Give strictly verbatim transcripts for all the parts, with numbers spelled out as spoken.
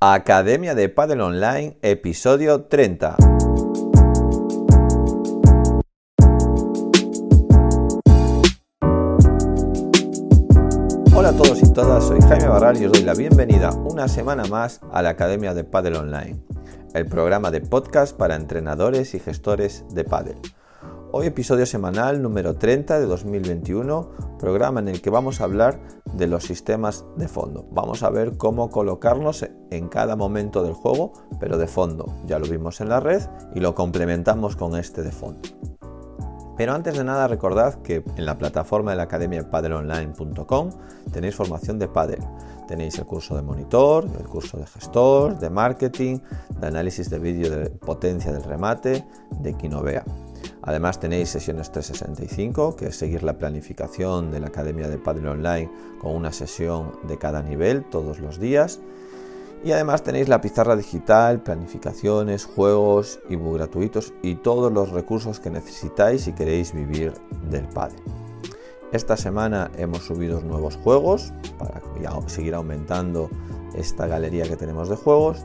Academia de Pádel Online, episodio treinta. Hola a todos y todas, soy Jaime Barral y os doy la bienvenida una semana más a la Academia de Pádel Online, el programa de podcast para entrenadores y gestores de pádel. Hoy episodio semanal número treinta de dos mil veintiuno, programa en el que vamos a hablar de los sistemas de fondo. Vamos a ver cómo colocarnos en cada momento del juego, pero de fondo. Ya lo vimos en la red y lo complementamos con este de fondo. Pero antes de nada, recordad que en la plataforma de la academia de pádel online punto com tenéis formación de pádel. Tenéis el curso de monitor, el curso de gestor, de marketing, de análisis de vídeo de potencia del remate, de Kinovea. Además tenéis sesiones trescientos sesenta y cinco, que es seguir la planificación de la Academia de Pádel Online con una sesión de cada nivel todos los días. Y además tenéis la pizarra digital, planificaciones, juegos, e-book gratuitos y todos los recursos que necesitáis si queréis vivir del pádel. Esta semana hemos subido nuevos juegos para seguir aumentando esta galería que tenemos de juegos.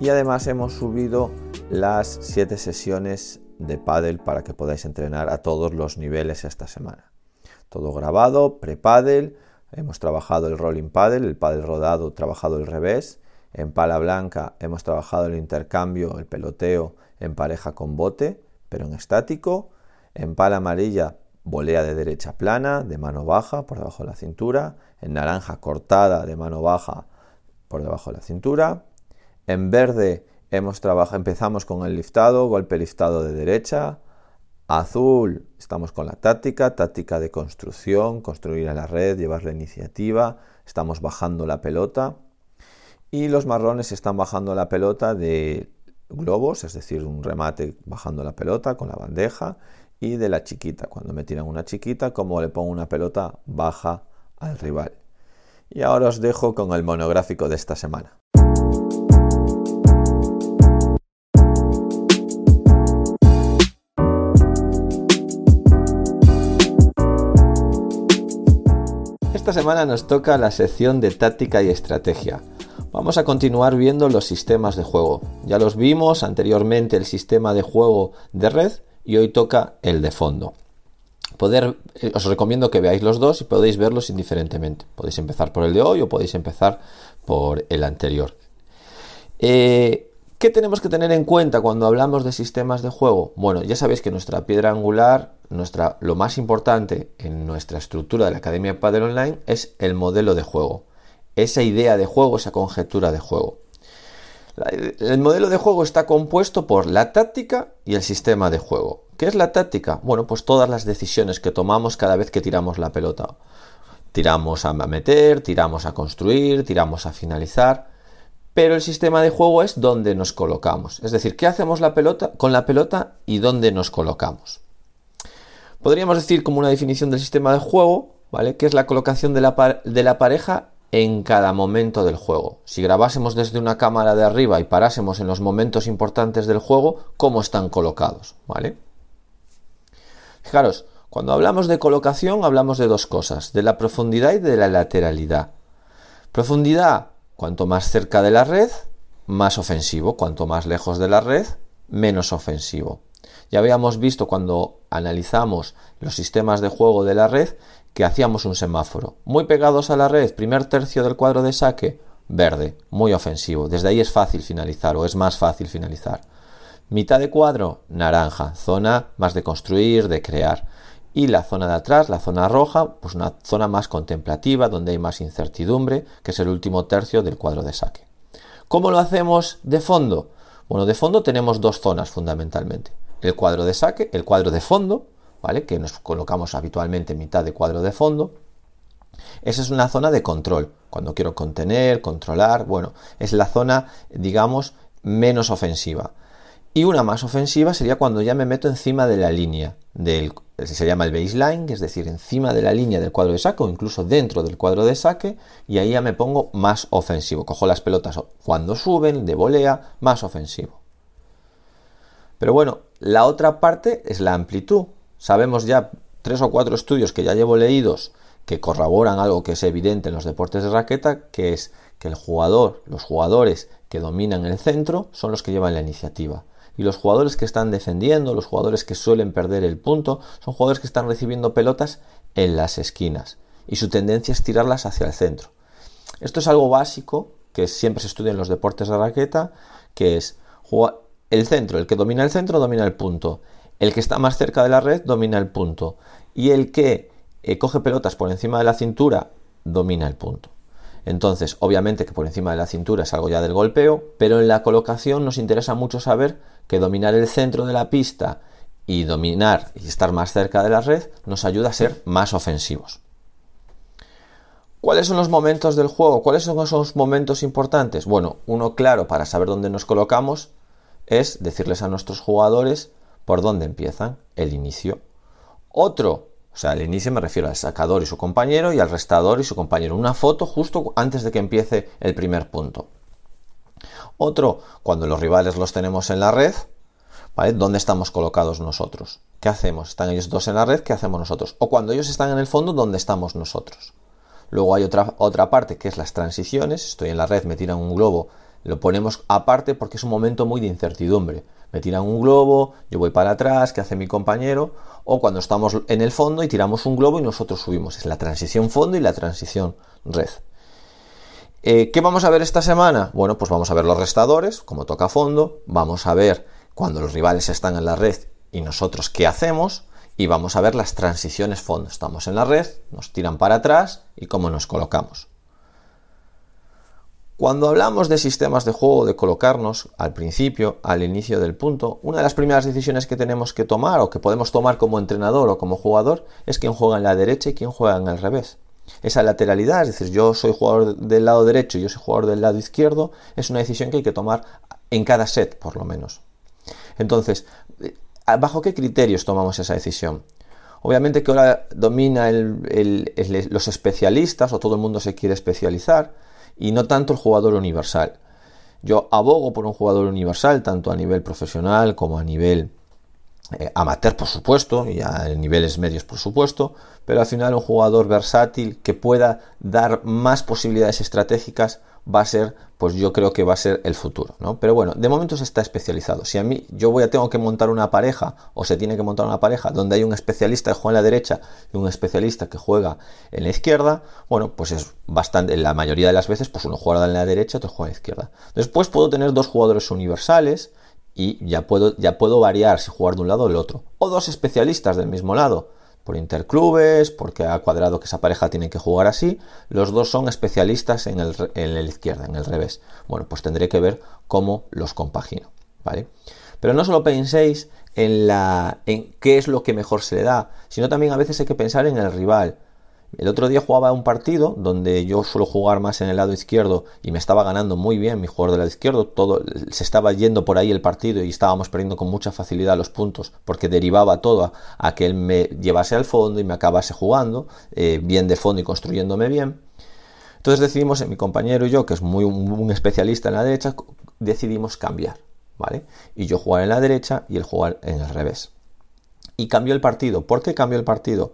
Y además hemos subido las siete sesiones de pádel para que podáis entrenar a todos los niveles esta semana. Todo grabado, pre-pádel, hemos trabajado el rolling pádel, el pádel rodado, trabajado el revés, en pala blanca hemos trabajado el intercambio, el peloteo en pareja con bote, pero en estático, en pala amarilla volea de derecha plana, de mano baja por debajo de la cintura, en naranja cortada de mano baja por debajo de la cintura, en verde Hemos trabajado, empezamos con el liftado, golpe liftado de derecha. Azul, estamos con la táctica, táctica de construcción, construir a la red, llevar la iniciativa. Estamos bajando la pelota. Y los marrones están bajando la pelota de globos, es decir, un remate bajando la pelota con la bandeja. Y de la chiquita, cuando me tiran una chiquita, como le pongo una pelota baja al rival. Y ahora os dejo con el monográfico de esta semana. Esta semana nos toca la sección de táctica y estrategia. Vamos a continuar viendo los sistemas de juego. Ya los vimos anteriormente, el sistema de juego de red, y hoy toca el de fondo. Poder, eh, os recomiendo que veáis los dos y podéis verlos indiferentemente. Podéis empezar por el de hoy o podéis empezar por el anterior. Eh, ¿Qué tenemos que tener en cuenta cuando hablamos de sistemas de juego? Bueno, ya sabéis que nuestra piedra angular, nuestra, lo más importante en nuestra estructura de la Academia de Pádel Online es el modelo de juego. Esa idea de juego, esa conjetura de juego. La, el modelo de juego está compuesto por la táctica y el sistema de juego. ¿Qué es la táctica? Bueno, pues todas las decisiones que tomamos cada vez que tiramos la pelota. Tiramos a meter, tiramos a construir, tiramos a finalizar. Pero el sistema de juego es dónde nos colocamos. Es decir, qué hacemos la pelota, con la pelota y dónde nos colocamos. Podríamos decir como una definición del sistema de juego, ¿vale? Que es la colocación de la, de la pareja en cada momento del juego. Si grabásemos desde una cámara de arriba y parásemos en los momentos importantes del juego, ¿cómo están colocados? ¿Vale? Fijaros, cuando hablamos de colocación hablamos de dos cosas, de la profundidad y de la lateralidad. Profundidad. Cuanto más cerca de la red, más ofensivo. Cuanto más lejos de la red, menos ofensivo. Ya habíamos visto cuando analizamos los sistemas de juego de la red que hacíamos un semáforo. Muy pegados a la red, primer tercio del cuadro de saque, verde, muy ofensivo. Desde ahí es fácil finalizar o es más fácil finalizar. Mitad de cuadro, naranja, zona más de construir, de crear. Y la zona de atrás, la zona roja, pues una zona más contemplativa, donde hay más incertidumbre, que es el último tercio del cuadro de saque. ¿Cómo lo hacemos de fondo? Bueno, de fondo tenemos dos zonas fundamentalmente. El cuadro de saque, el cuadro de fondo, ¿vale? Que nos colocamos habitualmente en mitad de cuadro de fondo. Esa es una zona de control. Cuando quiero contener, controlar, bueno, es la zona, digamos, menos ofensiva. Y una más ofensiva sería cuando ya me meto encima de la línea, del, se llama el baseline, es decir, encima de la línea del cuadro de saque o incluso dentro del cuadro de saque, y ahí ya me pongo más ofensivo. Cojo las pelotas cuando suben, de volea, más ofensivo. Pero bueno, la otra parte es la amplitud. Sabemos ya tres o cuatro estudios que ya llevo leídos que corroboran algo que es evidente en los deportes de raqueta, que es que el jugador, los jugadores que dominan el centro son los que llevan la iniciativa. Y los jugadores que están defendiendo, los jugadores que suelen perder el punto, son jugadores que están recibiendo pelotas en las esquinas. Y su tendencia es tirarlas hacia el centro. Esto es algo básico que siempre se estudia en los deportes de raqueta, que es el centro. El que domina el centro domina el punto. El que está más cerca de la red domina el punto. Y el que eh, coge pelotas por encima de la cintura domina el punto. Entonces, obviamente que por encima de la cintura es algo ya del golpeo, pero en la colocación nos interesa mucho saber que dominar el centro de la pista y dominar y estar más cerca de la red nos ayuda a ser más ofensivos. ¿Cuáles son los momentos del juego? ¿Cuáles son esos momentos importantes? Bueno, uno claro para saber dónde nos colocamos es decirles a nuestros jugadores por dónde empiezan el inicio. Otro, o sea, al inicio me refiero al sacador y su compañero y al restador y su compañero. Una foto justo antes de que empiece el primer punto. Otro, cuando los rivales los tenemos en la red, ¿vale? ¿Dónde estamos colocados nosotros? ¿Qué hacemos? ¿Están ellos dos en la red? ¿Qué hacemos nosotros? O cuando ellos están en el fondo, ¿dónde estamos nosotros? Luego hay otra, otra parte que es las transiciones. Estoy en la red, me tiran un globo, lo ponemos aparte porque es un momento muy de incertidumbre. Me tiran un globo, yo voy para atrás, ¿qué hace mi compañero? O cuando estamos en el fondo y tiramos un globo y nosotros subimos. Es la transición fondo y la transición red. Eh, ¿Qué vamos a ver esta semana? Bueno, pues vamos a ver los restadores, como toca fondo. Vamos a ver cuando los rivales están en la red y nosotros qué hacemos. Y vamos a ver las transiciones fondo. Estamos en la red, nos tiran para atrás y cómo nos colocamos. Cuando hablamos de sistemas de juego, de colocarnos al principio, al inicio del punto, una de las primeras decisiones que tenemos que tomar o que podemos tomar como entrenador o como jugador es quién juega en la derecha y quién juega en el revés. Esa lateralidad, es decir, yo soy jugador del lado derecho y yo soy jugador del lado izquierdo, es una decisión que hay que tomar en cada set, por lo menos. Entonces, ¿bajo qué criterios tomamos esa decisión? Obviamente que ahora domina el, el, el, los especialistas o todo el mundo se quiere especializar y no tanto el jugador universal. Yo abogo por un jugador universal tanto a nivel profesional como a nivel eh, amateur, por supuesto, y a niveles medios, por supuesto, pero al final un jugador versátil que pueda dar más posibilidades estratégicas va a ser, pues yo creo que va a ser el futuro, ¿no? Pero bueno, de momento se está especializado. Si a mí yo voy a tengo que montar una pareja o se tiene que montar una pareja donde hay un especialista que juega en la derecha y un especialista que juega en la izquierda, bueno, pues es bastante, la mayoría de las veces, pues uno juega en la derecha, otro juega en la izquierda. Después puedo tener dos jugadores universales y ya puedo, ya puedo variar si jugar de un lado o del otro. O dos especialistas del mismo lado. Por interclubes, porque ha cuadrado que esa pareja tiene que jugar así, los dos son especialistas en el, en la izquierda, en el revés. Bueno, pues tendré que ver cómo los compagino, ¿vale? Pero no solo penséis en, la, en qué es lo que mejor se le da, sino también a veces hay que pensar en el rival. El otro día jugaba un partido donde yo suelo jugar más en el lado izquierdo y me estaba ganando muy bien mi jugador del lado izquierdo. Todo, se estaba yendo por ahí el partido y estábamos perdiendo con mucha facilidad los puntos porque derivaba todo a, a que él me llevase al fondo y me acabase jugando eh, bien de fondo y construyéndome bien. Entonces decidimos, mi compañero y yo, que es muy un, un especialista en la derecha, decidimos cambiar, ¿vale? Y yo jugar en la derecha y él jugar en el revés. Y cambió el partido. ¿Por qué cambió el partido?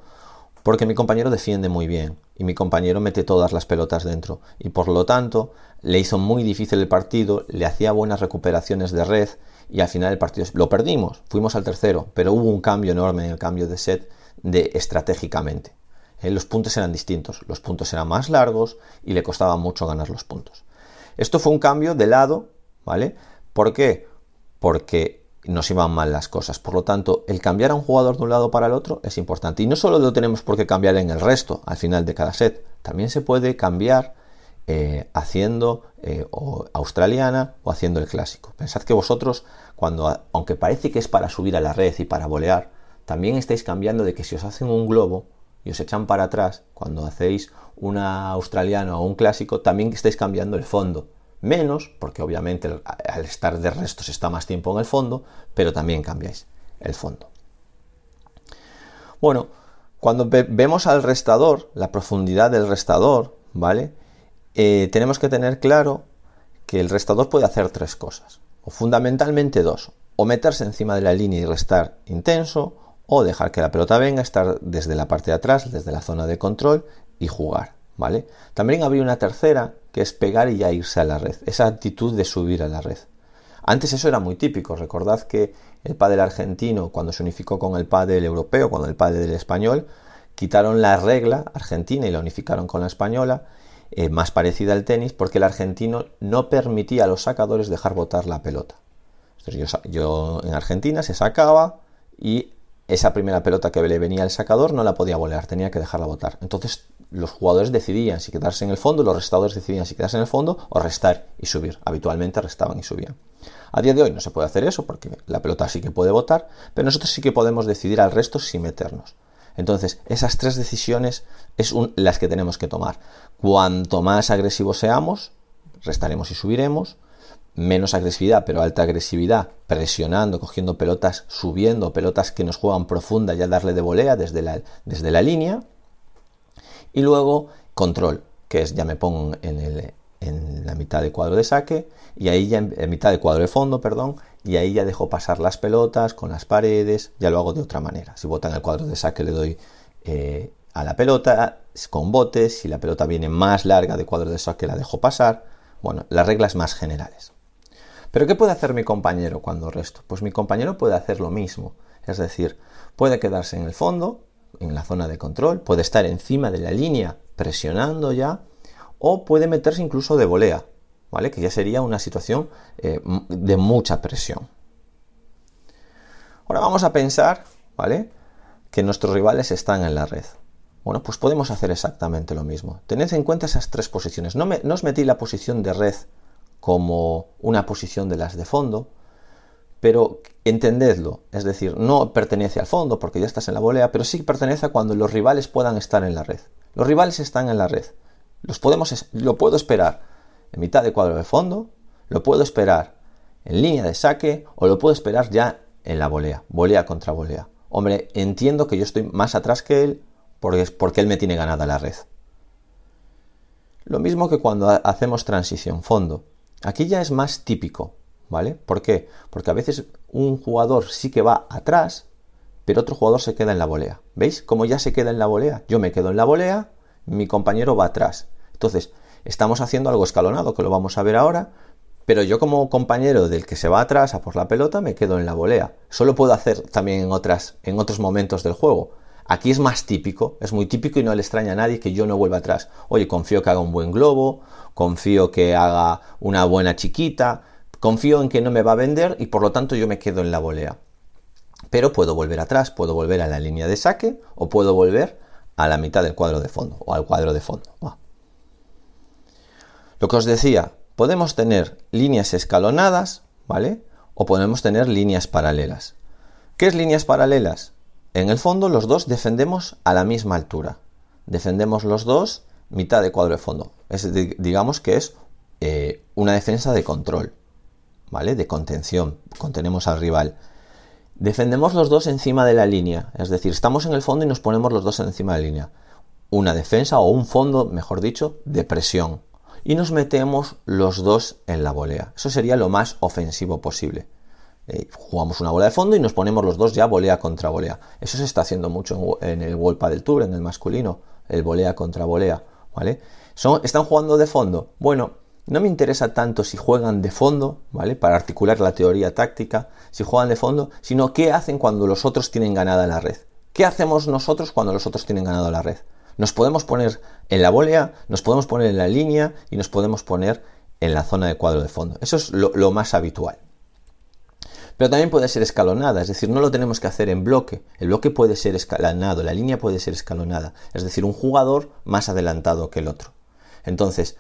Porque mi compañero defiende muy bien y mi compañero mete todas las pelotas dentro y por lo tanto le hizo muy difícil el partido, le hacía buenas recuperaciones de red y al final el partido lo perdimos, fuimos al tercero, pero hubo un cambio enorme en el cambio de set de estratégicamente. Eh, los puntos eran distintos, los puntos eran más largos y le costaba mucho ganar los puntos. Esto fue un cambio de lado, ¿vale? ¿Por qué? Porque nos iban mal las cosas, por lo tanto el cambiar a un jugador de un lado para el otro es importante y no solo lo tenemos por qué cambiar en el resto al final de cada set, también se puede cambiar eh, haciendo eh, o australiana o haciendo el clásico. Pensad que vosotros cuando, aunque parece que es para subir a la red y para volear, también estáis cambiando de que si os hacen un globo y os echan para atrás, cuando hacéis una australiana o un clásico también estáis cambiando el fondo. Menos, porque obviamente al estar de restos está más tiempo en el fondo, pero también cambiáis el fondo. Bueno, cuando ve- vemos al restador, la profundidad del restador, ¿vale? Eh, tenemos que tener claro que el restador puede hacer tres cosas, o fundamentalmente dos, o meterse encima de la línea y restar intenso, o dejar que la pelota venga, estar desde la parte de atrás, desde la zona de control y jugar, ¿vale? También habría una tercera que es pegar y ya irse a la red, esa actitud de subir a la red. Antes eso era muy típico. Recordad que el pádel argentino, cuando se unificó con el pádel europeo, cuando el pádel español, quitaron la regla argentina y la unificaron con la española, eh, más parecida al tenis, porque el argentino no permitía a los sacadores dejar botar la pelota. Entonces yo, yo en Argentina se sacaba y esa primera pelota que le venía al sacador no la podía volear, tenía que dejarla botar. Entonces los jugadores decidían si quedarse en el fondo, los restadores decidían si quedarse en el fondo o restar y subir. Habitualmente restaban y subían. A día de hoy no se puede hacer eso porque la pelota sí que puede botar, pero nosotros sí que podemos decidir al resto si meternos. Entonces esas tres decisiones es un, las que tenemos que tomar. Cuanto más agresivos seamos, restaremos y subiremos. Menos agresividad, pero alta agresividad, presionando, cogiendo pelotas, subiendo, pelotas que nos juegan profunda, ya darle de volea desde la, desde la línea. Y luego control, que es ya me pongo en, el, en la mitad de cuadro de saque, y ahí ya en, en mitad de cuadro de fondo, perdón, y ahí ya dejo pasar las pelotas con las paredes, ya lo hago de otra manera. Si botan el cuadro de saque le doy eh, a la pelota con botes, si la pelota viene más larga de cuadro de saque la dejo pasar. Bueno, las reglas más generales. ¿Pero qué puede hacer mi compañero cuando resto? Pues mi compañero puede hacer lo mismo, es decir, puede quedarse en el fondo, en la zona de control, puede estar encima de la línea presionando ya, o puede meterse incluso de volea, ¿vale? Que ya sería una situación eh, de mucha presión. Ahora vamos a pensar, ¿vale?, que nuestros rivales están en la red. Bueno, pues podemos hacer exactamente lo mismo. Tened en cuenta esas tres posiciones. No, me, no os metí la posición de red como una posición de las de fondo, pero entendedlo, es decir, no pertenece al fondo porque ya estás en la volea, pero sí pertenece a cuando los rivales puedan estar en la red. Los rivales están en la red, los podemos, lo puedo esperar en mitad de cuadro de fondo, lo puedo esperar en línea de saque o lo puedo esperar ya en la volea, volea contra volea. Hombre, entiendo que yo estoy más atrás que él porque, porque él me tiene ganada la red. Lo mismo que cuando hacemos transición fondo. Aquí ya es más típico, ¿vale? ¿Por qué? Porque a veces un jugador sí que va atrás, pero otro jugador se queda en la volea. ¿Veis? Como ya se queda en la volea, yo me quedo en la volea, mi compañero va atrás. Entonces, estamos haciendo algo escalonado, que lo vamos a ver ahora, pero yo como compañero del que se va atrás a por la pelota, me quedo en la volea. Solo puedo hacer también en, otras, en otros momentos del juego. Aquí es más típico, es muy típico y no le extraña a nadie que yo no vuelva atrás. Oye, confío que haga un buen globo, confío que haga una buena chiquita, confío en que no me va a vender y por lo tanto yo me quedo en la volea. Pero puedo volver atrás, puedo volver a la línea de saque o puedo volver a la mitad del cuadro de fondo o al cuadro de fondo. Wow. Lo que os decía, podemos tener líneas escalonadas, ¿vale? O podemos tener líneas paralelas. ¿Qué es líneas paralelas? En el fondo los dos defendemos a la misma altura, defendemos los dos mitad de cuadro de fondo, es, digamos que es eh, una defensa de control, ¿vale? De contención, contenemos al rival, defendemos los dos encima de la línea, es decir, estamos en el fondo y nos ponemos los dos encima de la línea, una defensa o un fondo, mejor dicho, de presión, y nos metemos los dos en la volea, eso sería lo más ofensivo posible. Eh, jugamos una bola de fondo y nos ponemos los dos ya volea contra volea. Eso se está haciendo mucho en, en el World Padel Tour, en el masculino, el volea contra volea, ¿vale? Son, están jugando de fondo. Bueno, no me interesa tanto si juegan de fondo, ¿vale? Para articular la teoría táctica, si juegan de fondo, sino qué hacen cuando los otros tienen ganada la red. ¿Qué hacemos nosotros cuando los otros tienen ganada la red? Nos podemos poner en la volea, nos podemos poner en la línea y nos podemos poner en la zona de cuadro de fondo. Eso es lo, lo más habitual. Pero también puede ser escalonada, es decir, no lo tenemos que hacer en bloque. El bloque puede ser escalonado, la línea puede ser escalonada, es decir, un jugador más adelantado que el otro. Entonces,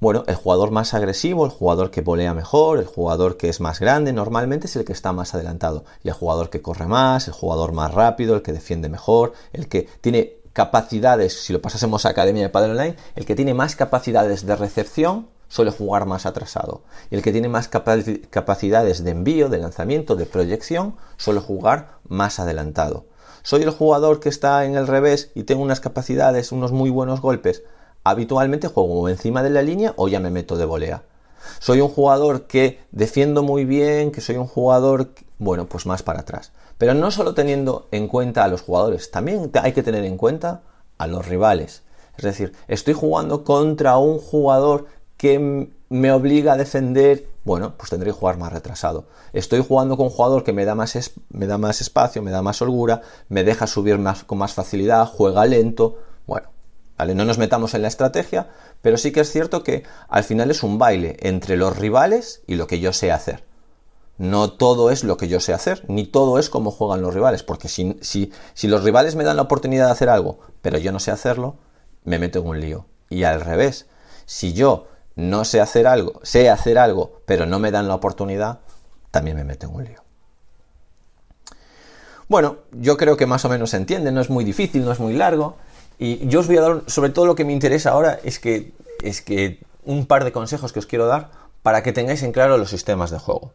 bueno, el jugador más agresivo, el jugador que volea mejor, el jugador que es más grande, normalmente es el que está más adelantado. Y el jugador que corre más, el jugador más rápido, el que defiende mejor, el que tiene capacidades, si lo pasásemos a Academia de Pádel Online, el que tiene más capacidades de recepción, suele jugar más atrasado. Y el que tiene más capaci- capacidades de envío, de lanzamiento, de proyección, suele jugar más adelantado. ¿Soy el jugador que está en el revés y tengo unas capacidades, unos muy buenos golpes? Habitualmente juego encima de la línea o ya me meto de volea. ¿Soy un jugador que defiendo muy bien, que soy un jugador, bueno, pues más para atrás? Pero no solo teniendo en cuenta a los jugadores, también hay que tener en cuenta a los rivales. Es decir, estoy jugando contra un jugador que me obliga a defender, bueno, pues tendré que jugar más retrasado. Estoy jugando con un jugador que me da más, es, me da más espacio, me da más holgura, me deja subir más, con más facilidad, juega lento. Bueno, ¿vale? No nos metamos en la estrategia, pero sí que es cierto que al final es un baile entre los rivales y lo que yo sé hacer. No todo es lo que yo sé hacer, ni todo es como juegan los rivales, porque si, si, si los rivales me dan la oportunidad de hacer algo, pero yo no sé hacerlo, me meto en un lío. Y al revés, si yo no sé hacer algo, sé hacer algo, pero no me dan la oportunidad, también me meto en un lío. Bueno, yo creo que más o menos se entiende, no es muy difícil, no es muy largo, y yo os voy a dar, sobre todo lo que me interesa ahora, es que, es que un par de consejos que os quiero dar para que tengáis en claro los sistemas de juego.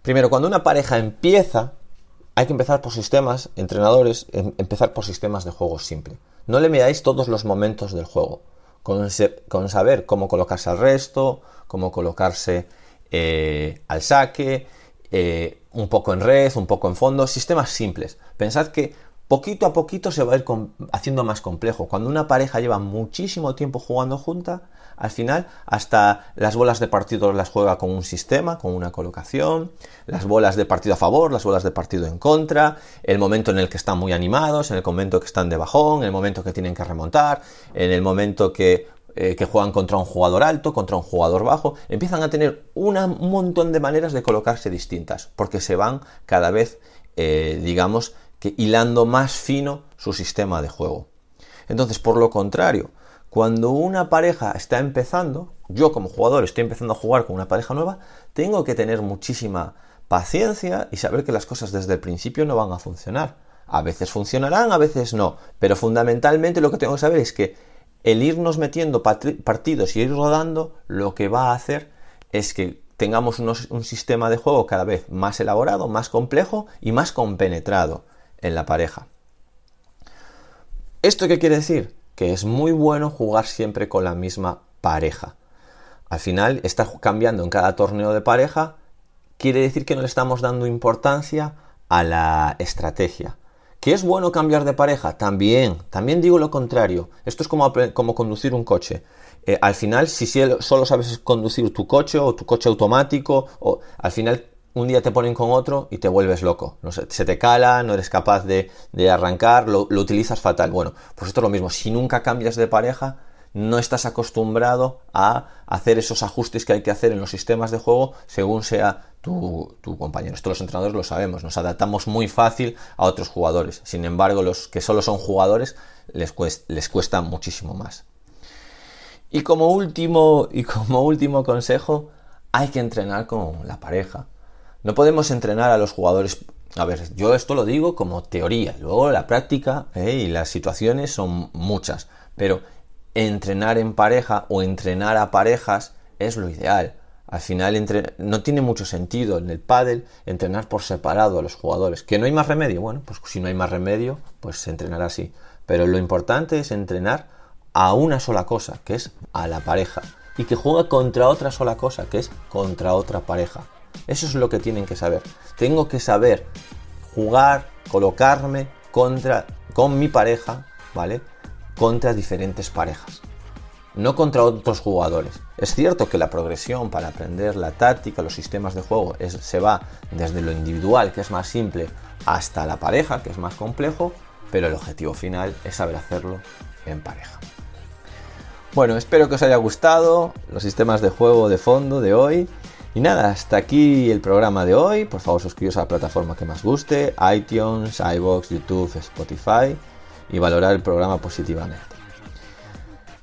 Primero, cuando una pareja empieza, hay que empezar por sistemas, entrenadores, em, empezar por sistemas de juego simple. No le miráis todos los momentos del juego, con, se, con saber cómo colocarse al resto, cómo colocarse eh, al saque, eh, un poco en red, un poco en fondo, sistemas simples. Pensad que poquito a poquito se va a ir com- haciendo más complejo. Cuando una pareja lleva muchísimo tiempo jugando junta, al final hasta las bolas de partido las juega con un sistema, con una colocación, las bolas de partido a favor, las bolas de partido en contra, el momento en el que están muy animados, en el momento que están de bajón, en el momento que tienen que remontar, en el momento que, eh, que juegan contra un jugador alto, contra un jugador bajo, empiezan a tener una, un montón de maneras de colocarse distintas, porque se van cada vez, eh, digamos, que hilando más fino su sistema de juego. Entonces, por lo contrario, cuando una pareja está empezando, yo como jugador estoy empezando a jugar con una pareja nueva, tengo que tener muchísima paciencia y saber que las cosas desde el principio no van a funcionar. A veces funcionarán, a veces no, pero fundamentalmente lo que tengo que saber es que el irnos metiendo patri- partidos y ir rodando, lo que va a hacer es que tengamos unos, un sistema de juego cada vez más elaborado, más complejo y más compenetrado en la pareja. ¿Esto qué quiere decir? Que es muy bueno jugar siempre con la misma pareja. Al final está cambiando en cada torneo de pareja, quiere decir que no le estamos dando importancia a la estrategia. ¿Que es bueno cambiar de pareja? También, también digo lo contrario. Esto es como, como conducir un coche. Eh, al final, si solo sabes conducir tu coche o tu coche automático, o al final un día te ponen con otro y te vuelves loco. No sé, se te cala, no eres capaz de, de arrancar, lo, lo utilizas fatal. Bueno, pues esto es lo mismo. Si nunca cambias de pareja, no estás acostumbrado a hacer esos ajustes que hay que hacer en los sistemas de juego según sea tu, tu compañero. Esto los entrenadores lo sabemos, nos adaptamos muy fácil a otros jugadores. Sin embargo, los que solo son jugadores les cuesta, les cuesta muchísimo más. Y como último, y como último consejo, hay que entrenar con la pareja. No podemos entrenar a los jugadores. A ver, yo esto lo digo como teoría, luego la práctica ¿eh? y las situaciones son muchas, pero entrenar en pareja o entrenar a parejas es lo ideal. Al final entre... no tiene mucho sentido en el pádel entrenar por separado a los jugadores. ¿Que no hay más remedio? Bueno, pues si no hay más remedio, pues se entrenará así. Pero lo importante es entrenar a una sola cosa, que es a la pareja, y que juega contra otra sola cosa, que es contra otra pareja. Eso es lo que tienen que saber. Tengo que saber jugar, colocarme contra, con mi pareja, ¿vale? Contra diferentes parejas, no contra otros jugadores. Es cierto que la progresión para aprender la táctica, los sistemas de juego, es, se va desde lo individual, que es más simple, hasta la pareja, que es más complejo, pero el objetivo final es saber hacerlo en pareja. Bueno, espero que os haya gustado los sistemas de juego de fondo de hoy. Y nada, hasta aquí el programa de hoy. Por favor, suscribiros a la plataforma que más guste, iTunes, iVoox, YouTube, Spotify, y valorar el programa positivamente.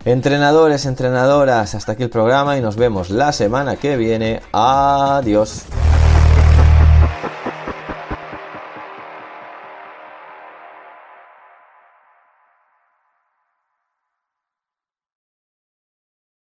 Entrenadores, entrenadoras, hasta aquí el programa y nos vemos la semana que viene. Adiós.